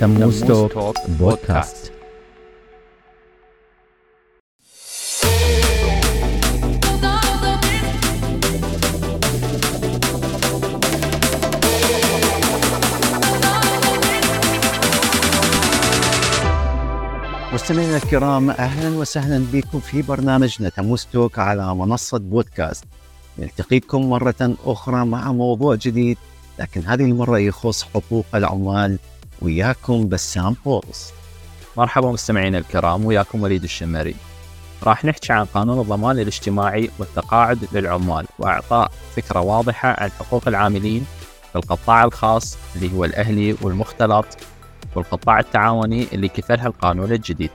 Dumuzidtalk بودكاست. مستمعينا الكرام، اهلا وسهلا بكم في برنامجنا Dumuzidtalk على منصة بودكاست. نلتقيكم مرة اخرى مع موضوع جديد، لكن هذه المرة يخص حقوق العمال. وياكم بسام بولس. مرحبا مستمعينا الكرام، وياكم وليد الشمري. راح نحكي عن قانون الضمان الاجتماعي والتقاعد للعمال، واعطاء فكرة واضحة عن حقوق العاملين في القطاع الخاص اللي هو الاهلي والمختلط، والقطاع التعاوني اللي كفلها القانون الجديد.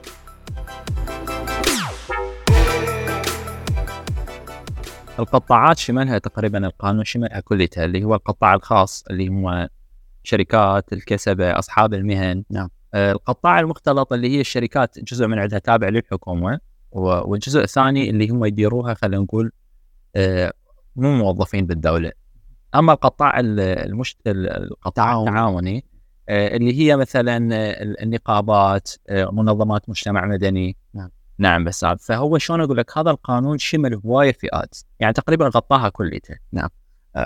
القطاعات شملها تقريبا القانون شملها كلها، اللي هو القطاع الخاص اللي هم شركات الكسبة، أصحاب المهن. نعم. القطاع المختلط اللي هي الشركات جزء من عندها تابع للحكومة، والجزء الثاني اللي هم يديروها خلينا نقول مو موظفين بالدولة. أما القطاع التعاوني اللي هي مثلا النقابات، منظمات مجتمع مدني. نعم. نعم بس فهو شلون أقول لك، هذا القانون شمل هواية فئات، يعني تقريبا غطاها كليته. نعم.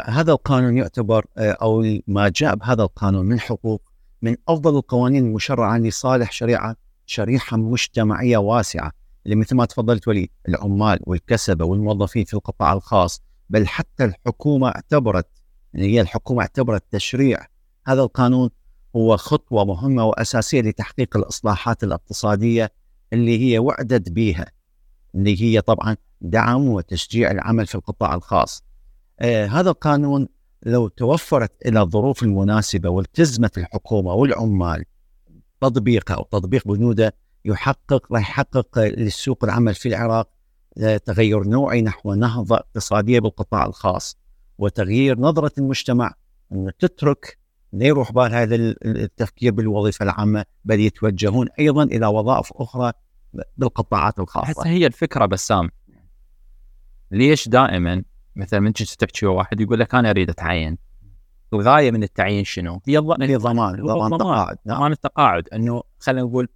هذا القانون يعتبر أو ما جاء بهذا القانون من حقوق من أفضل القوانين المشرعة لصالح شريحة مجتمعية واسعة، اللي مثل ما تفضلت وليد، العمال والكسبة والموظفين في القطاع الخاص، بل حتى الحكومة اعتبرت، يعني هي الحكومة اعتبرت تشريع هذا القانون هو خطوة مهمة وأساسية لتحقيق الإصلاحات الاقتصادية اللي هي وعدت بها، اللي هي طبعا دعم وتشجيع العمل في القطاع الخاص. هذا القانون لو توفرت إلى الظروف المناسبة والتزمت الحكومة والعمال تطبيقه أو تطبيق بنوده، راح يحقق للسوق العمل في العراق تغير نوعي نحو نهضة اقتصادية بالقطاع الخاص، وتغيير نظرة المجتمع أن تترك لا يروح بالها للتفكير بالوظيفة العامة، بل يتوجهون أيضا إلى وظائف أخرى بالقطاعات الخاصة. حتى هي الفكرة بسام، ليش دائما مثلا من تجي تحكي واحد يقول لك أنا أريد أتعين، وغاية من التعيين شنو؟ هي ضمان التقاعد. ضمان التقاعد أنه خلينا نقول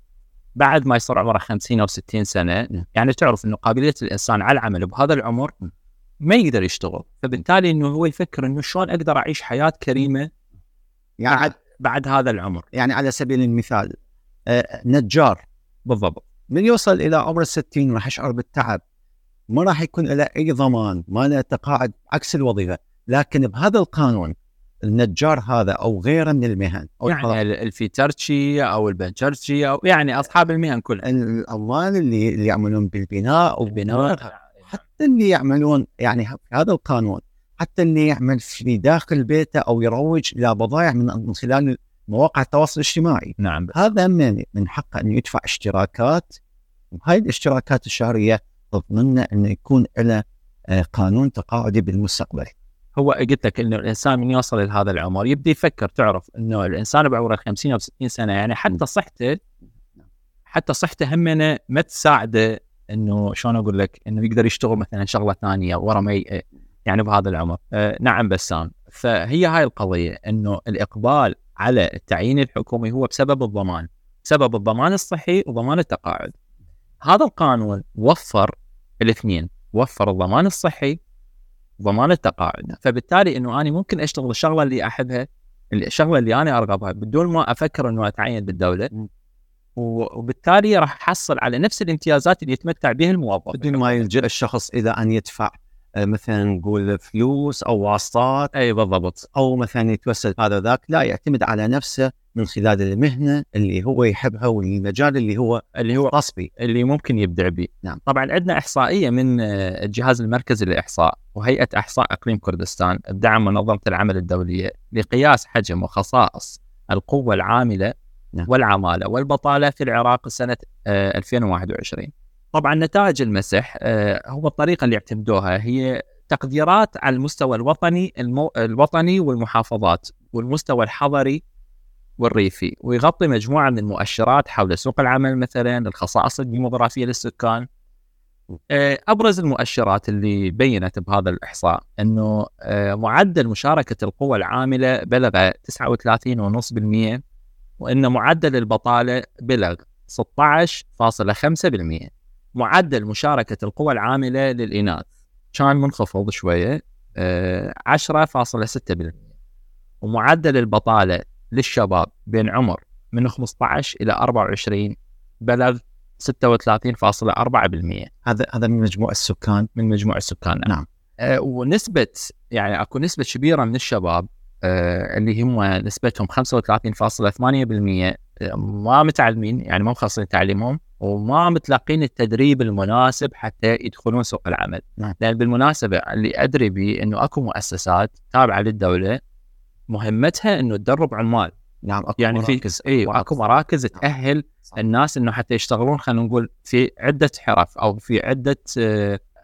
بعد ما يصير عمره 50 أو 60 سنة، يعني تعرف أنه قابلية الإنسان على العمل بهذا العمر ما يقدر يشتغل، فبالتالي أنه هو يفكر أنه شلون أقدر أعيش حياة كريمة يعني بعد هذا العمر. يعني على سبيل المثال نجار بالضبط، من يوصل إلى عمر 60 راح يشعر بالتعب، ما راح يكون له أي ضمان، ما له تقاعد عكس الوظيفة. لكن بهذا القانون النجار هذا أو غيره من المهن، أو يعني الفيترشي أو البنجرشي، أو يعني أصحاب المهن كلها، الأعمال اللي يعملون بالبناء حتى اللي يعملون، يعني هذا القانون حتى اللي يعمل في داخل بيته أو يروج لبضائع من خلال مواقع التواصل الاجتماعي. نعم. هذا من حقه أن يدفع اشتراكات، وهذه الاشتراكات الشهرية تضمن أنه يكون له قانون تقاعدي بالمستقبل. هو قلت لك أنه الإنسان من يوصل لهذا العمر يبدأ يفكر، تعرف أنه الإنسان بعمره 50 أو 60 سنة، يعني حتى صحته همنا ما تساعده أنه شلون أقول لك أنه يقدر يشتغل مثلا شغلة ثانية ورا ما يعني بهذا العمر. نعم بسام، فهي هاي القضية أنه الإقبال على التعيين الحكومي هو بسبب الضمان، بسبب الضمان الصحي وضمان التقاعد. هذا القانون وفر الاثنين، وفر الضمان الصحي وضمان التقاعد، فبالتالي انه انا ممكن اشتغل الشغله اللي احبها، الشغله اللي انا ارغبها، بدون ما افكر انه اتعين بالدوله، وبالتالي راح احصل على نفس الامتيازات اللي يتمتع بها الموظف، بدون ما يلجأ الشخص الى ان يدفع مثلا نقول فلوس او واسطات. اي بالضبط. او مثلا يتوسل هذا ذاك، لا، يعتمد على نفسه من خلال المهنه اللي هو يحبها والمجال اللي هو قصبي اللي ممكن يبدع به. نعم. طبعا عندنا احصائيه من الجهاز المركزي للإحصاء وهيئه احصاء اقليم كردستان بدعم منظمه العمل الدوليه لقياس حجم وخصائص القوه العامله. نعم. والعماله والبطاله في العراق سنه 2021. طبعا نتائج المسح هو الطريقه اللي اعتمدوها هي تقديرات على المستوى الوطني والمحافظات والمستوى الحضري والريفي، ويغطي مجموعه من المؤشرات حول سوق العمل، مثلا الخصائص الديموغرافيه للسكان. ابرز المؤشرات اللي بينت بهذا الاحصاء انه معدل مشاركه القوى العامله بلغ 39.5% وأن معدل البطالة بلغ 16.5%. معدل مشاركة القوى العاملة للإناث كان منخفض شوية 10.6%، ومعدل البطالة للشباب بين عمر من 15 إلى 24 بلغ 36.4%. هذا من مجموع السكان نعم. ونسبة يعني أكو نسبة كبيرة من الشباب اللي هم نسبتهم 35.8% ما متعلمين، يعني ما مخلصين تعليمهم وما متلقين التدريب المناسب حتى يدخلون سوق العمل. لأن بالمناسبة اللي أدري بي أنه أكو مؤسسات تابعة للدولة مهمتها أنه تدرب عمال. نعم أكو يعني مراكز وأكو مراكز تأهل الناس أنه حتى يشتغلون، خلينا نقول في عدة حرف أو في عدة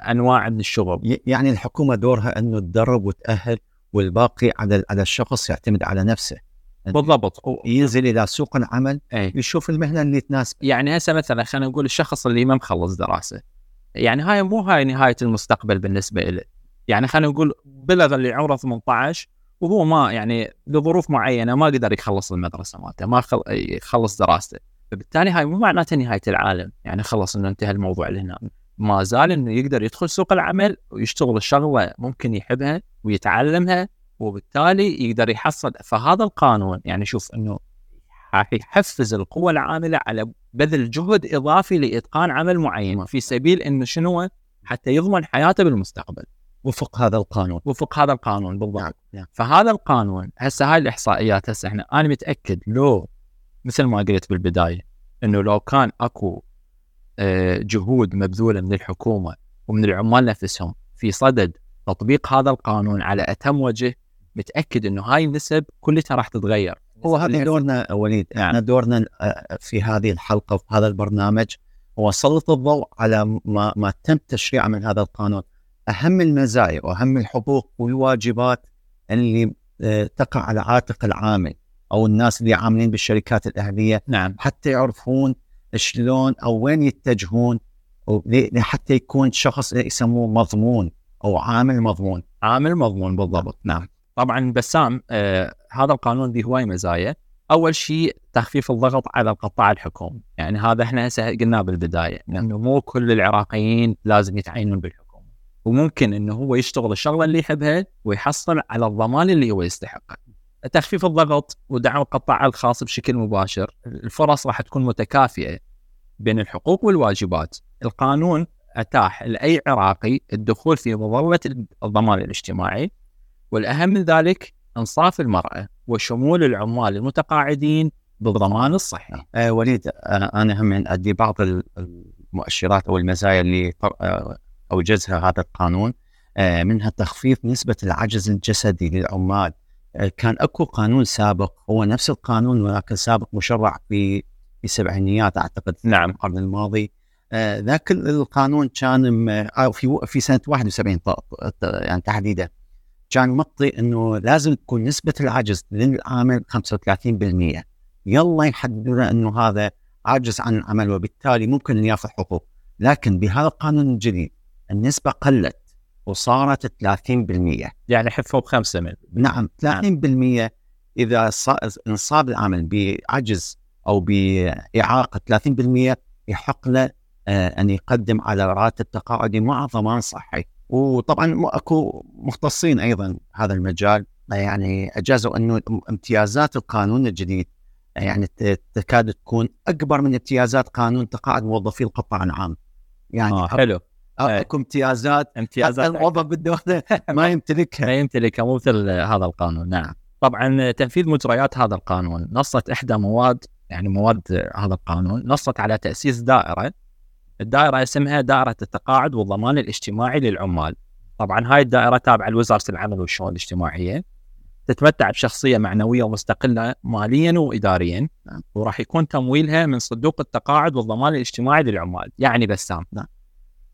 أنواع من الشغل. يعني الحكومة دورها أنه تدرب وتأهل، والباقي على الشخص يعتمد على نفسه بالضبط، ينزل إلى سوق العمل يشوف المهنة اللي تناسب. يعني هسه مثلا خلينا نقول الشخص اللي ما مخلص دراسة، يعني هاي مو هاي نهاية المستقبل بالنسبة له. يعني خلينا نقول بلغ اللي عمره 18 وهو ما يعني لظروف معينة ما قدر يخلص المدرسة مالته، ما يخلص دراسته، فبالتالي هاي مو معناته نهاية العالم. يعني خلص إنه انتهى الموضوع لهنا، ما زال إنه يقدر يدخل سوق العمل ويشتغل الشغلة ممكن يحبها ويتعلمها، وبالتالي يقدر يحصل. فهذا القانون يعني شوف إنه يحفز القوى العاملة على بذل جهد إضافي لإتقان عمل معين في سبيل إنه شنو حتى يضمن حياته بالمستقبل وفق هذا القانون بالضبط. فهذا القانون هسه هاي الإحصائيات هسه إحنا أنا متأكد لو مثل ما قلت بالبداية إنه لو كان أكو جهود مبذولة من الحكومة ومن العمال نفسهم في صدد تطبيق هذا القانون على أتم وجه، متأكد إنه هاي النسب كلها راح تتغير. هو هذا دورنا وليد، إحنا دورنا في هذه الحلقة وفي هذا البرنامج هو سلط الضوء على ما تم تشريعه من هذا القانون، أهم المزايا وأهم الحقوق والواجبات اللي تقع على عاتق العامل أو الناس اللي عاملين بالشركات الأهلية. نعم. حتى يعرفون شلون أو وين يتجهون حتى يكون شخص يسموه مضمون أو عامل مضمون بالضبط. نعم طبعا بسام، هذا القانون به هواي مزايا. أول شيء تخفيف الضغط على القطاع الحكومي، يعني هذا إحنا قلنا بالبداية إنه مو كل العراقيين لازم يتعينون بالحكومة، وممكن إنه هو يشتغل الشغلة اللي يحبها ويحصل على الضمان اللي هو يستحقه. تخفيف الضغط ودعم القطاع الخاص بشكل مباشر، الفرص راح تكون متكافئة بين الحقوق والواجبات. القانون أتاح لأي عراقي الدخول في منظمة الضمان الاجتماعي، والأهم من ذلك إنصاف المرأة وشمول العمال المتقاعدين بالضمان الصحي. وليد أنا هم أدي بعض المؤشرات أو المزايا اللي أوجزها هذا القانون، منها تخفيف نسبة العجز الجسدي للعمال. كان أكو قانون سابق هو نفس القانون ولكن سابق مشرع في السبعينيات أعتقد. نعم القرن الماضي. ذاك القانون كان في سنة 71 يعني تحديدا، كان مقضي إنه لازم تكون نسبة العجز للعامل 35%. يلا يحددون إنه هذا عاجز عن العمل وبالتالي ممكن أن يأخذ حقوق، لكن بهذا القانون الجديد النسبة قلت وصارت 30%. يعني حفوا ب5 مليون. نعم 30%. إذا انصاب العامل بعجز أو بإعاقة 30% يحق له أن يقدم على راتب تقاعدي مع ضمان صحي. وطبعا أكو مختصين أيضا هذا المجال يعني أجازوا أنه امتيازات القانون الجديد يعني تكاد تكون أكبر من امتيازات قانون تقاعد موظفي القطاع العام. يعني حلو. أكو امتيازات الوظف بالدولة ما يمتلكها مثل هذا القانون. نعم طبعا تنفيذ مجريات هذا القانون، نصت إحدى مواد هذا القانون نصت على تأسيس الدائرة اسمها دائرة التقاعد والضمان الاجتماعي للعمال. طبعا هاي الدائرة تابعة لوزارة العمل والشؤون الاجتماعية، تتمتع بشخصية معنوية ومستقلة ماليا وإداريا، وراح يكون تمويلها من صندوق التقاعد والضمان الاجتماعي للعمال. يعني بسام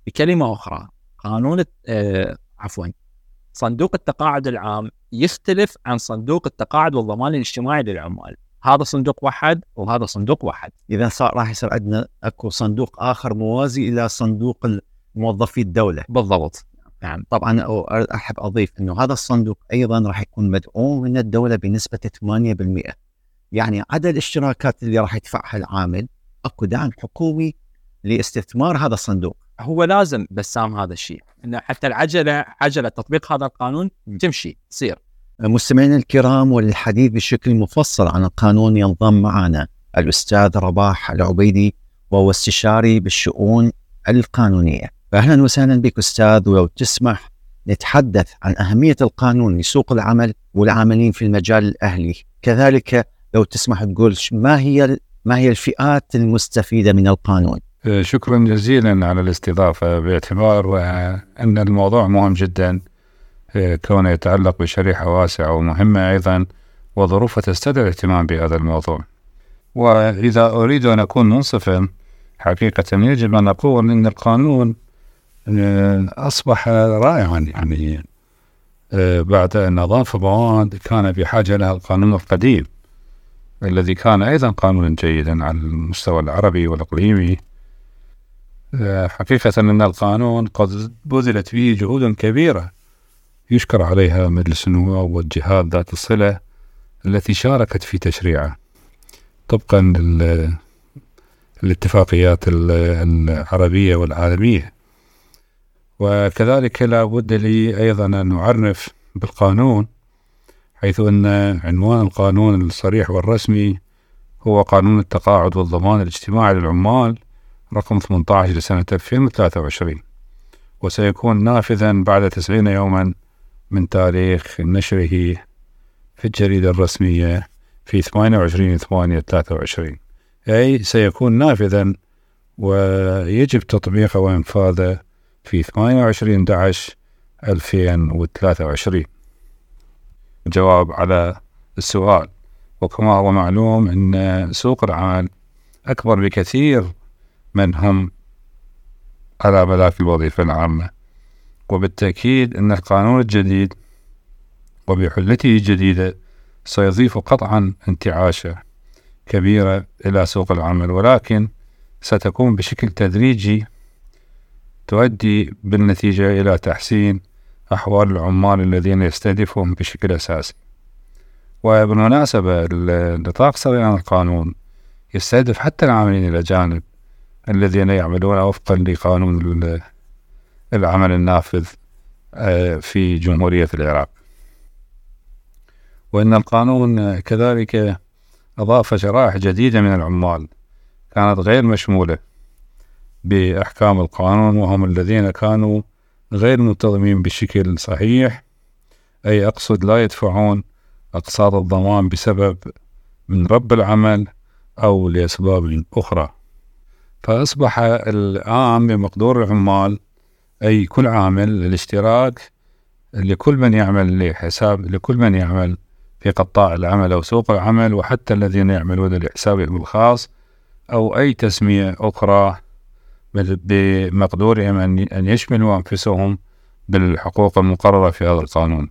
بكلمة أخرى قانون صندوق التقاعد العام يختلف عن صندوق التقاعد والضمان الاجتماعي للعمال. هذا صندوق واحد وهذا صندوق واحد. إذا صار راح يصير عندنا أكو صندوق آخر موازي إلى صندوق الموظفي الدولة بالضبط. نعم طبعا أحب أضيف أنه هذا الصندوق أيضا راح يكون مدعوم من الدولة بنسبة 8%. يعني عدد الاشتراكات اللي راح يدفعها العامل اكو دعم حكومي لاستثمار هذا الصندوق. هو لازم بسام هذا الشيء انه حتى عجله تطبيق هذا القانون تمشي تصير. مستمعينا الكرام، وللحديث بشكل مفصل عن القانون ينضم معنا الاستاذ رباح العبيدي وهو استشاري بالشؤون القانونيه. اهلا وسهلا بك استاذ، ولو تسمح نتحدث عن اهميه القانون لسوق العمل والعاملين في المجال الاهلي، كذلك لو تسمح تقول ما هي الفئات المستفيده من القانون. شكرا جزيلا على الاستضافه، باعتبار ان الموضوع مهم جدا كونه يتعلق بشريحه واسعه ومهمه ايضا وظروفها تستدعي الاهتمام بهذا الموضوع. واذا اريد ان اكون منصفا حقيقه يجب ان اقول ان القانون أصبح رائعا، يعني بعد أن أضاف مواد كان بحاجة لها القانون القديم الذي كان أيضا قانونا جيدا على المستوى العربي والإقليمي. حقيقة أن القانون قد بذلت فيه جهود كبيرة يشكر عليها مجلس النواب والجهات ذات الصلة التي شاركت في تشريعه طبقا للاتفاقيات العربية والعالمية. وكذلك لا بد لي أيضا أن نعرف بالقانون، حيث أن عنوان القانون الصريح والرسمي هو قانون التقاعد والضمان الاجتماعي للعمال رقم 18 لسنة 2023، وسيكون نافذا بعد 90 يوما من تاريخ نشره في الجريدة الرسمية في 28/8/23، أي سيكون نافذا ويجب تطبيقه وإنفاذه في 28/11/2023. جواب على السؤال. وكما هو معلوم أن سوق العمل أكبر بكثير من هم على ملاك الوظيفة العامة، وبالتأكيد أن القانون الجديد وبحلته الجديدة سيضيف قطعا انتعاشة كبيرة إلى سوق العمل، ولكن ستكون بشكل تدريجي تؤدي بالنتيجة إلى تحسين أحوال العمال الذين يستهدفهم بشكل أساسي. وبالمناسبة النطاق الصريح عن القانون يستهدف حتى العاملين الأجانب الذين يعملون وفقا لقانون العمل النافذ في جمهورية العراق. وإن القانون كذلك أضاف شرائح جديدة من العمال كانت غير مشمولة بأحكام القانون، وهم الذين كانوا غير منتظمين بشكل صحيح، أي أقصد لا يدفعون أقساط الضمان بسبب من رب العمل أو لأسباب أخرى. فأصبح العام بمقدور العمال، أي كل عامل، الاشتراك لكل من يعمل في قطاع العمل أو سوق العمل، وحتى الذين يعملون لحسابهم الخاص أو أي تسمية أخرى بمقدورهم أن يشملوا أنفسهم بالحقوق المقررة في هذا القانون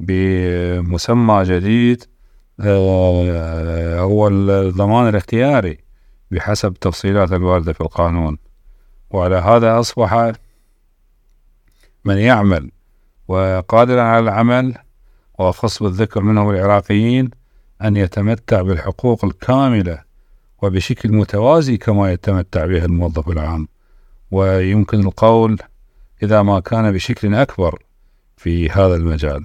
بمسمى جديد هو الضمان الاختياري بحسب تفصيلات الواردة في القانون. وعلى هذا أصبح من يعمل وقادرا على العمل، وخص بالذكر منهم العراقيين، أن يتمتع بالحقوق الكاملة وبشكل متوازي كما يتمتع به الموظف العام. ويمكن القول إذا ما كان بشكل أكبر في هذا المجال.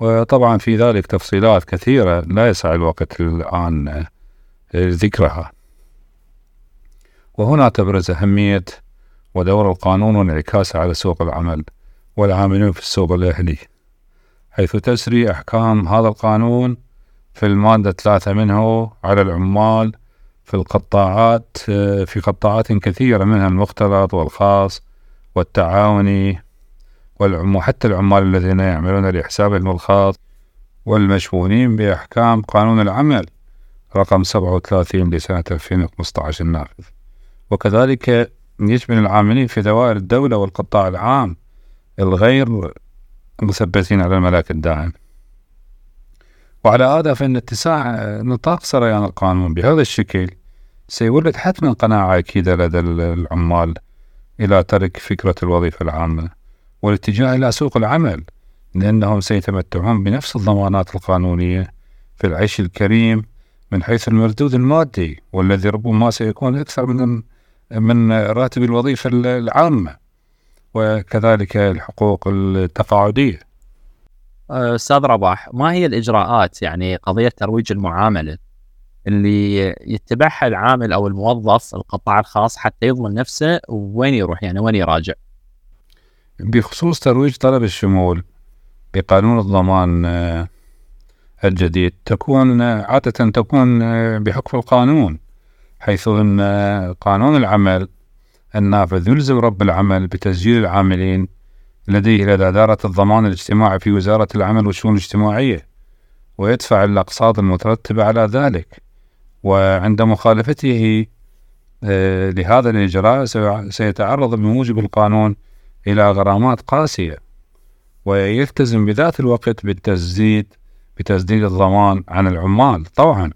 وطبعا في ذلك تفصيلات كثيرة لا يسع الوقت الآن ذكرها. وهنا تبرز أهمية ودور القانون وانعكاسه على سوق العمل والعاملين في السوق الأهلي، حيث تسري أحكام هذا القانون في المادة 3 منه على العمال في قطاعات كثيرة منها المختلط والخاص والتعاوني وحتى العمال الذين يعملون لحسابهم الخاص والمشمولين بأحكام قانون العمل رقم 37 لسنة 2015 النافذ. وكذلك يشمل العاملين في دوائر الدولة والقطاع العام الغير مثبتين على الملاك الدائم. وعلى هذا فإن اتساع نطاق سريان القانون بهذا الشكل سيولد حتما قناعة أكيدة لدى العمال إلى ترك فكرة الوظيفة العامة والاتجاه إلى سوق العمل، لأنهم سيتمتعون بنفس الضمانات القانونية في العيش الكريم من حيث المردود المادي، والذي ربما سيكون أكثر من راتب الوظيفة العامة، وكذلك الحقوق التقاعدية. أستاذ رباح، ما هي الإجراءات، يعني قضية ترويج المعاملة اللي يتبعها العامل أو الموظف القطاع الخاص حتى يضمن نفسه وين يروح، يعني وين يراجع؟ بخصوص ترويج طلب الشمول بقانون الضمان الجديد، تكون بحكم القانون، حيث أن قانون العمل النافذ يلزم رب العمل بتسجيل العاملين لديه لدى إدارة الضمان الاجتماعي في وزارة العمل والشؤون الاجتماعية، ويدفع الأقساط المترتبة على ذلك. وعند مخالفته لهذا الإجراء سيتعرض بموجب القانون إلى غرامات قاسية، ويلتزم بذات الوقت بتسديد الضمان عن العمال طوعا،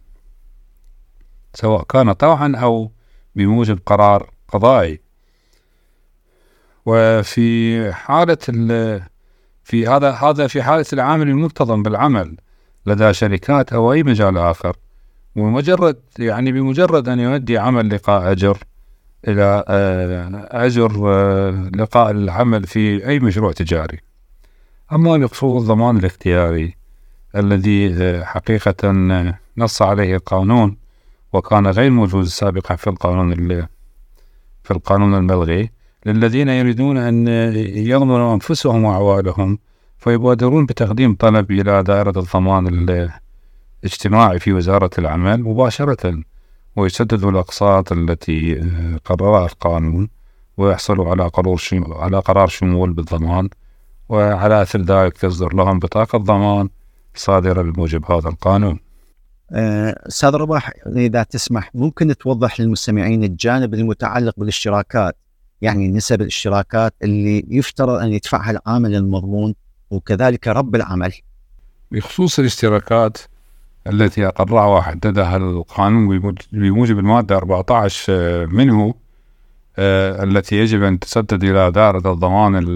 سواء كان طوعا أو بموجب قرار قضائي. وفي حالة في حالة العامل المنتظم بالعمل لدى شركات أو أي مجال آخر، بمجرد أن يؤدي عمل لقاء أجر إلى أجر لقاء العمل في أي مشروع تجاري. أما بخصوص الضمان الاختياري الذي حقيقة نص عليه القانون وكان غير موجود سابقا في القانون الملغي، للذين يريدون أن يضمنوا أنفسهم وأعوالهم فيبادرون بتقديم طلب إلى دائرة الضمان الاجتماعي في وزارة العمل مباشرة، ويسددوا الأقساط التي قررها القانون، ويحصلوا على قرار شمول بالضمان، وعلى أثر ذلك تصدر لهم بطاقة ضمان صادرة بموجب هذا القانون. أستاذ رباح، إذا تسمح ممكن توضح للمستمعين الجانب المتعلق بالاشتراكات، يعني نسب الاشتراكات اللي يفترض أن يدفعها العامل المضمون وكذلك رب العمل. بخصوص الاشتراكات التي أقرها وحددها القانون بموجب المادة 14 منه، التي يجب أن تسدد إلى دائرة الضمان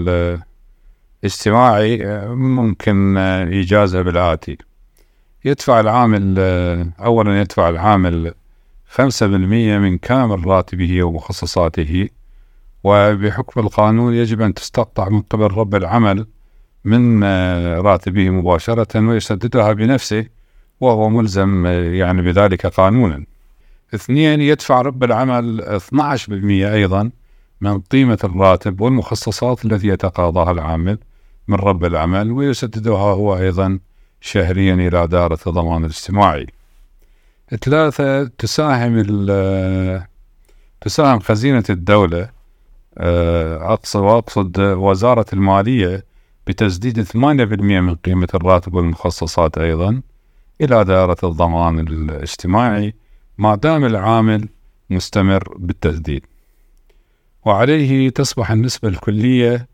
الاجتماعي، ممكن إيجازها بالآتي: يدفع العامل 5% من كامل راتبه ومخصصاته، وبحكم القانون يجب أن تستقطع من قبل رب العمل من راتبه مباشرة ويسددها بنفسه، وهو ملزم بذلك قانونا. 2، يدفع رب العمل 12% أيضا من قيمة الراتب والمخصصات التي يتقاضاها العامل من رب العمل، ويسددها هو أيضا شهريا إلى دائرة الضمان الاجتماعي. 3، تساهم خزينة الدولة، أقصد وزارة المالية، بتسديد 8% من قيمة الراتب والمخصصات أيضا إلى دائرة الضمان الاجتماعي ما دام العامل مستمر بالتسديد. وعليه تصبح النسبة الكلية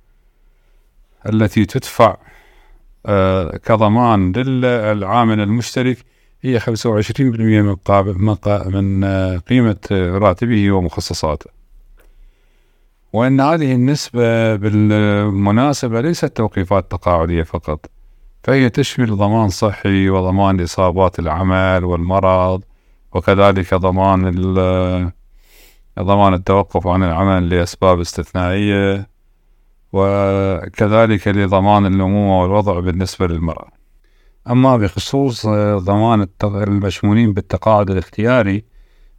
التي تدفع كضمان للعامل المشترك هي 25% من قيمة راتبه ومخصصاته. وأن هذه النسبة بالمناسبة ليست توقيفات تقاعدية فقط، فهي تشمل ضمان صحي وضمان إصابات العمل والمرض، وكذلك ضمان التوقف عن العمل لأسباب استثنائية، وكذلك لضمان النمو والوضع بالنسبة للمرأة. أما بخصوص ضمان المشمولين بالتقاعد الاختياري،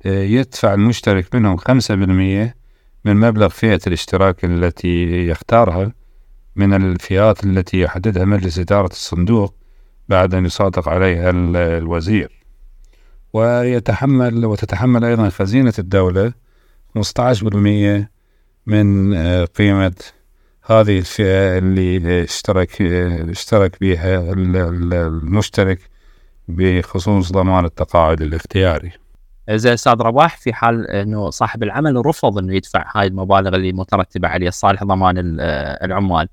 يدفع المشترك منهم 5% من مبلغ فئة الاشتراك التي يختارها من الفئات التي يحددها مجلس إدارة الصندوق بعد أن يصادق عليها الوزير. وتتحمل أيضا خزينة الدولة 15% من قيمة هذه الفئة اللي اشترك بها المشترك بخصوص ضمان التقاعد الاختياري. إذا أستاذ رباح، في حال أنه صاحب العمل رفض أنه يدفع هاي المبالغ اللي مترتبة عليه صالح ضمان العمال،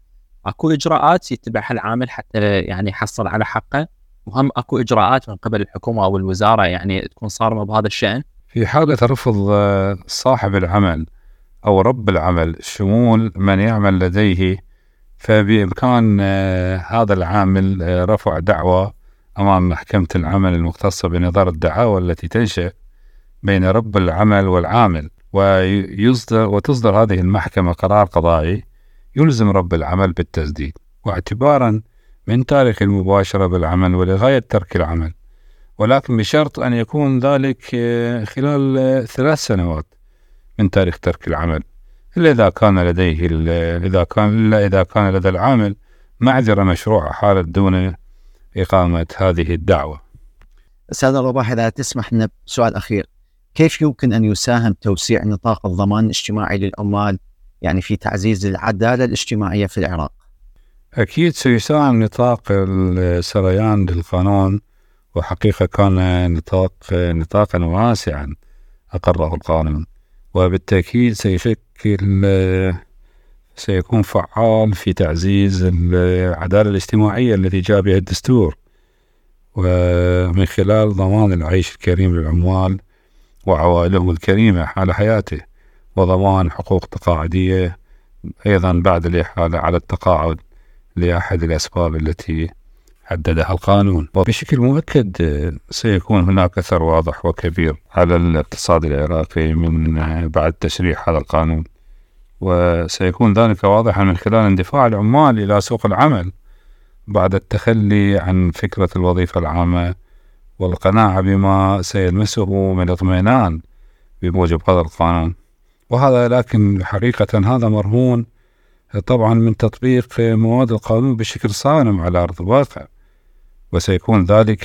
أكو إجراءات يتبعها العامل حتى يحصل على حقه، وهم أكو إجراءات من قبل الحكومة أو الوزارة تكون صارمة بهذا الشأن؟ في حالة رفض صاحب العمل أو رب العمل شمول من يعمل لديه، فبإمكان هذا العامل رفع دعوى أمام محكمة العمل المختصة بنظر الدعاوى التي تنشأ بين رب العمل والعامل، وتصدر هذه المحكمة قرار قضائي يلزم رب العمل بالتسديد، واعتبارا من تاريخ المباشرة بالعمل ولغاية ترك العمل، ولكن بشرط أن يكون ذلك خلال 3 سنوات من تاريخ ترك العمل، إلا إذا كان لدى العامل معذرة مشروعة حالت دون إقامة هذه الدعوة. أستاذ رباح، إذا تسمح لنا بسؤال أخير، كيف يمكن أن يساهم توسيع نطاق الضمان الاجتماعي للعمال في تعزيز العدالة الاجتماعية في العراق؟ أكيد سيساهم نطاق السريان للقانون، وحقيقة كان نطاقا واسعا أقره القانون، وبالتأكيد سيكون فعال في تعزيز العدالة الاجتماعية التي جاء بها الدستور، ومن خلال ضمان العيش الكريم للعمال وعوائله الكريمة حال حياته، وضمان حقوق تقاعدية أيضا بعد الإحالة على التقاعد لأحد الأسباب التي حددها القانون. وبشكل مؤكد سيكون هناك أثر واضح وكبير على الاقتصاد العراقي من بعد تشريع هذا القانون، وسيكون ذلك واضحا من خلال اندفاع العمال إلى سوق العمل بعد التخلي عن فكرة الوظيفة العامة والقناعة بما سيلمسه من اطمئنان بموجب هذا القانون. وهذا لكن حقيقة هذا مرهون طبعا من تطبيق مواد القانون بشكل صارم على أرض الواقع، وسيكون ذلك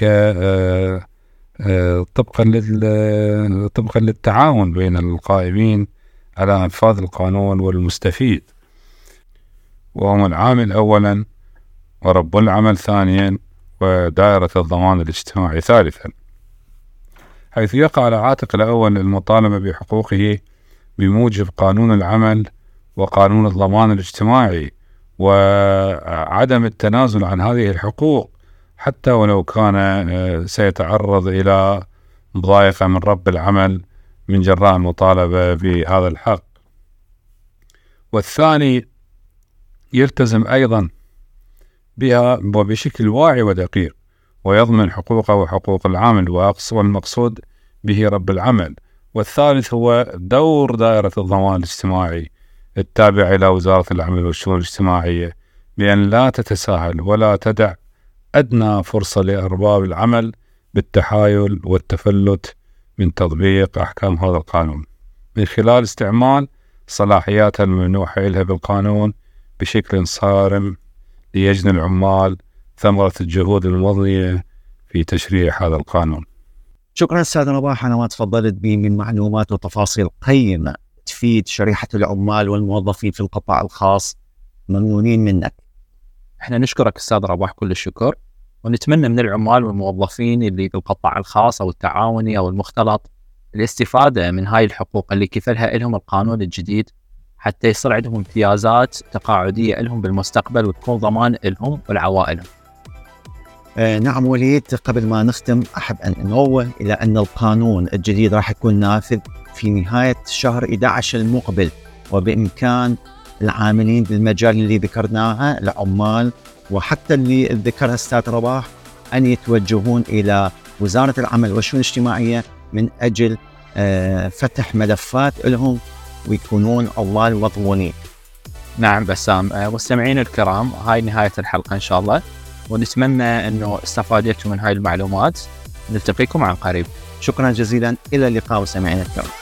طبقا للتعاون بين القائمين على أنفاذ القانون والمستفيد، وهم العامل أولا، ورب العمل ثانيا، ودائرة الضمان الاجتماعي ثالثا، حيث يقع على عاتق الأول المطالبة بحقوقه بموجب قانون العمل وقانون الضمان الاجتماعي، وعدم التنازل عن هذه الحقوق حتى ولو كان سيتعرض إلى مضايقة من رب العمل من جراء المطالبة بهذا الحق. والثاني يلتزم أيضا بها بشكل واعي ودقيق، ويضمن حقوقه وحقوق العامل والمقصود به رب العمل. والثالث هو دور دائرة الضمان الاجتماعي التابعة إلى وزارة العمل والشؤون الاجتماعية، بأن لا تتساهل ولا تدع أدنى فرصة لأرباب العمل بالتحايل والتفلت من تطبيق أحكام هذا القانون، من خلال استعمال صلاحياتها الممنوحة لها بالقانون بشكل صارم، ليجني العمال ثمرة الجهود المضية في تشريع هذا القانون. شكرا أستاذ رباح على ما تفضلت به من معلومات وتفاصيل قيمة تفيد شريحة العمال والموظفين في القطاع الخاص. ممنونين منك. احنا نشكرك أستاذ رباح كل الشكر، ونتمنى من العمال والموظفين اللي في القطاع الخاص أو التعاوني أو المختلط الاستفادة من هاي الحقوق اللي كفلها لهم القانون الجديد، حتى يصير عندهم امتيازات تقاعدية لهم بالمستقبل وتكون ضمان لهم والعوائلهم. نعم وليد، قبل ما نختم أحب أن أنوه إلى أن القانون الجديد راح يكون نافذ في نهاية شهر 11 المقبل، وبإمكان العاملين بالمجال اللي ذكرناها العمال وحتى اللي ذكرها أستاذ رباح أن يتوجهون إلى وزارة العمل والشؤون الاجتماعية من أجل فتح ملفات لهم ويكونون عمال مضمونين. نعم بسام، مستمعين الكرام، هاي نهاية الحلقة إن شاء الله، ونتمنى أنه استفادتم من هاي المعلومات. نلتقيكم عن قريب. شكرا جزيلا، إلى اللقاء مستمعين الكرام.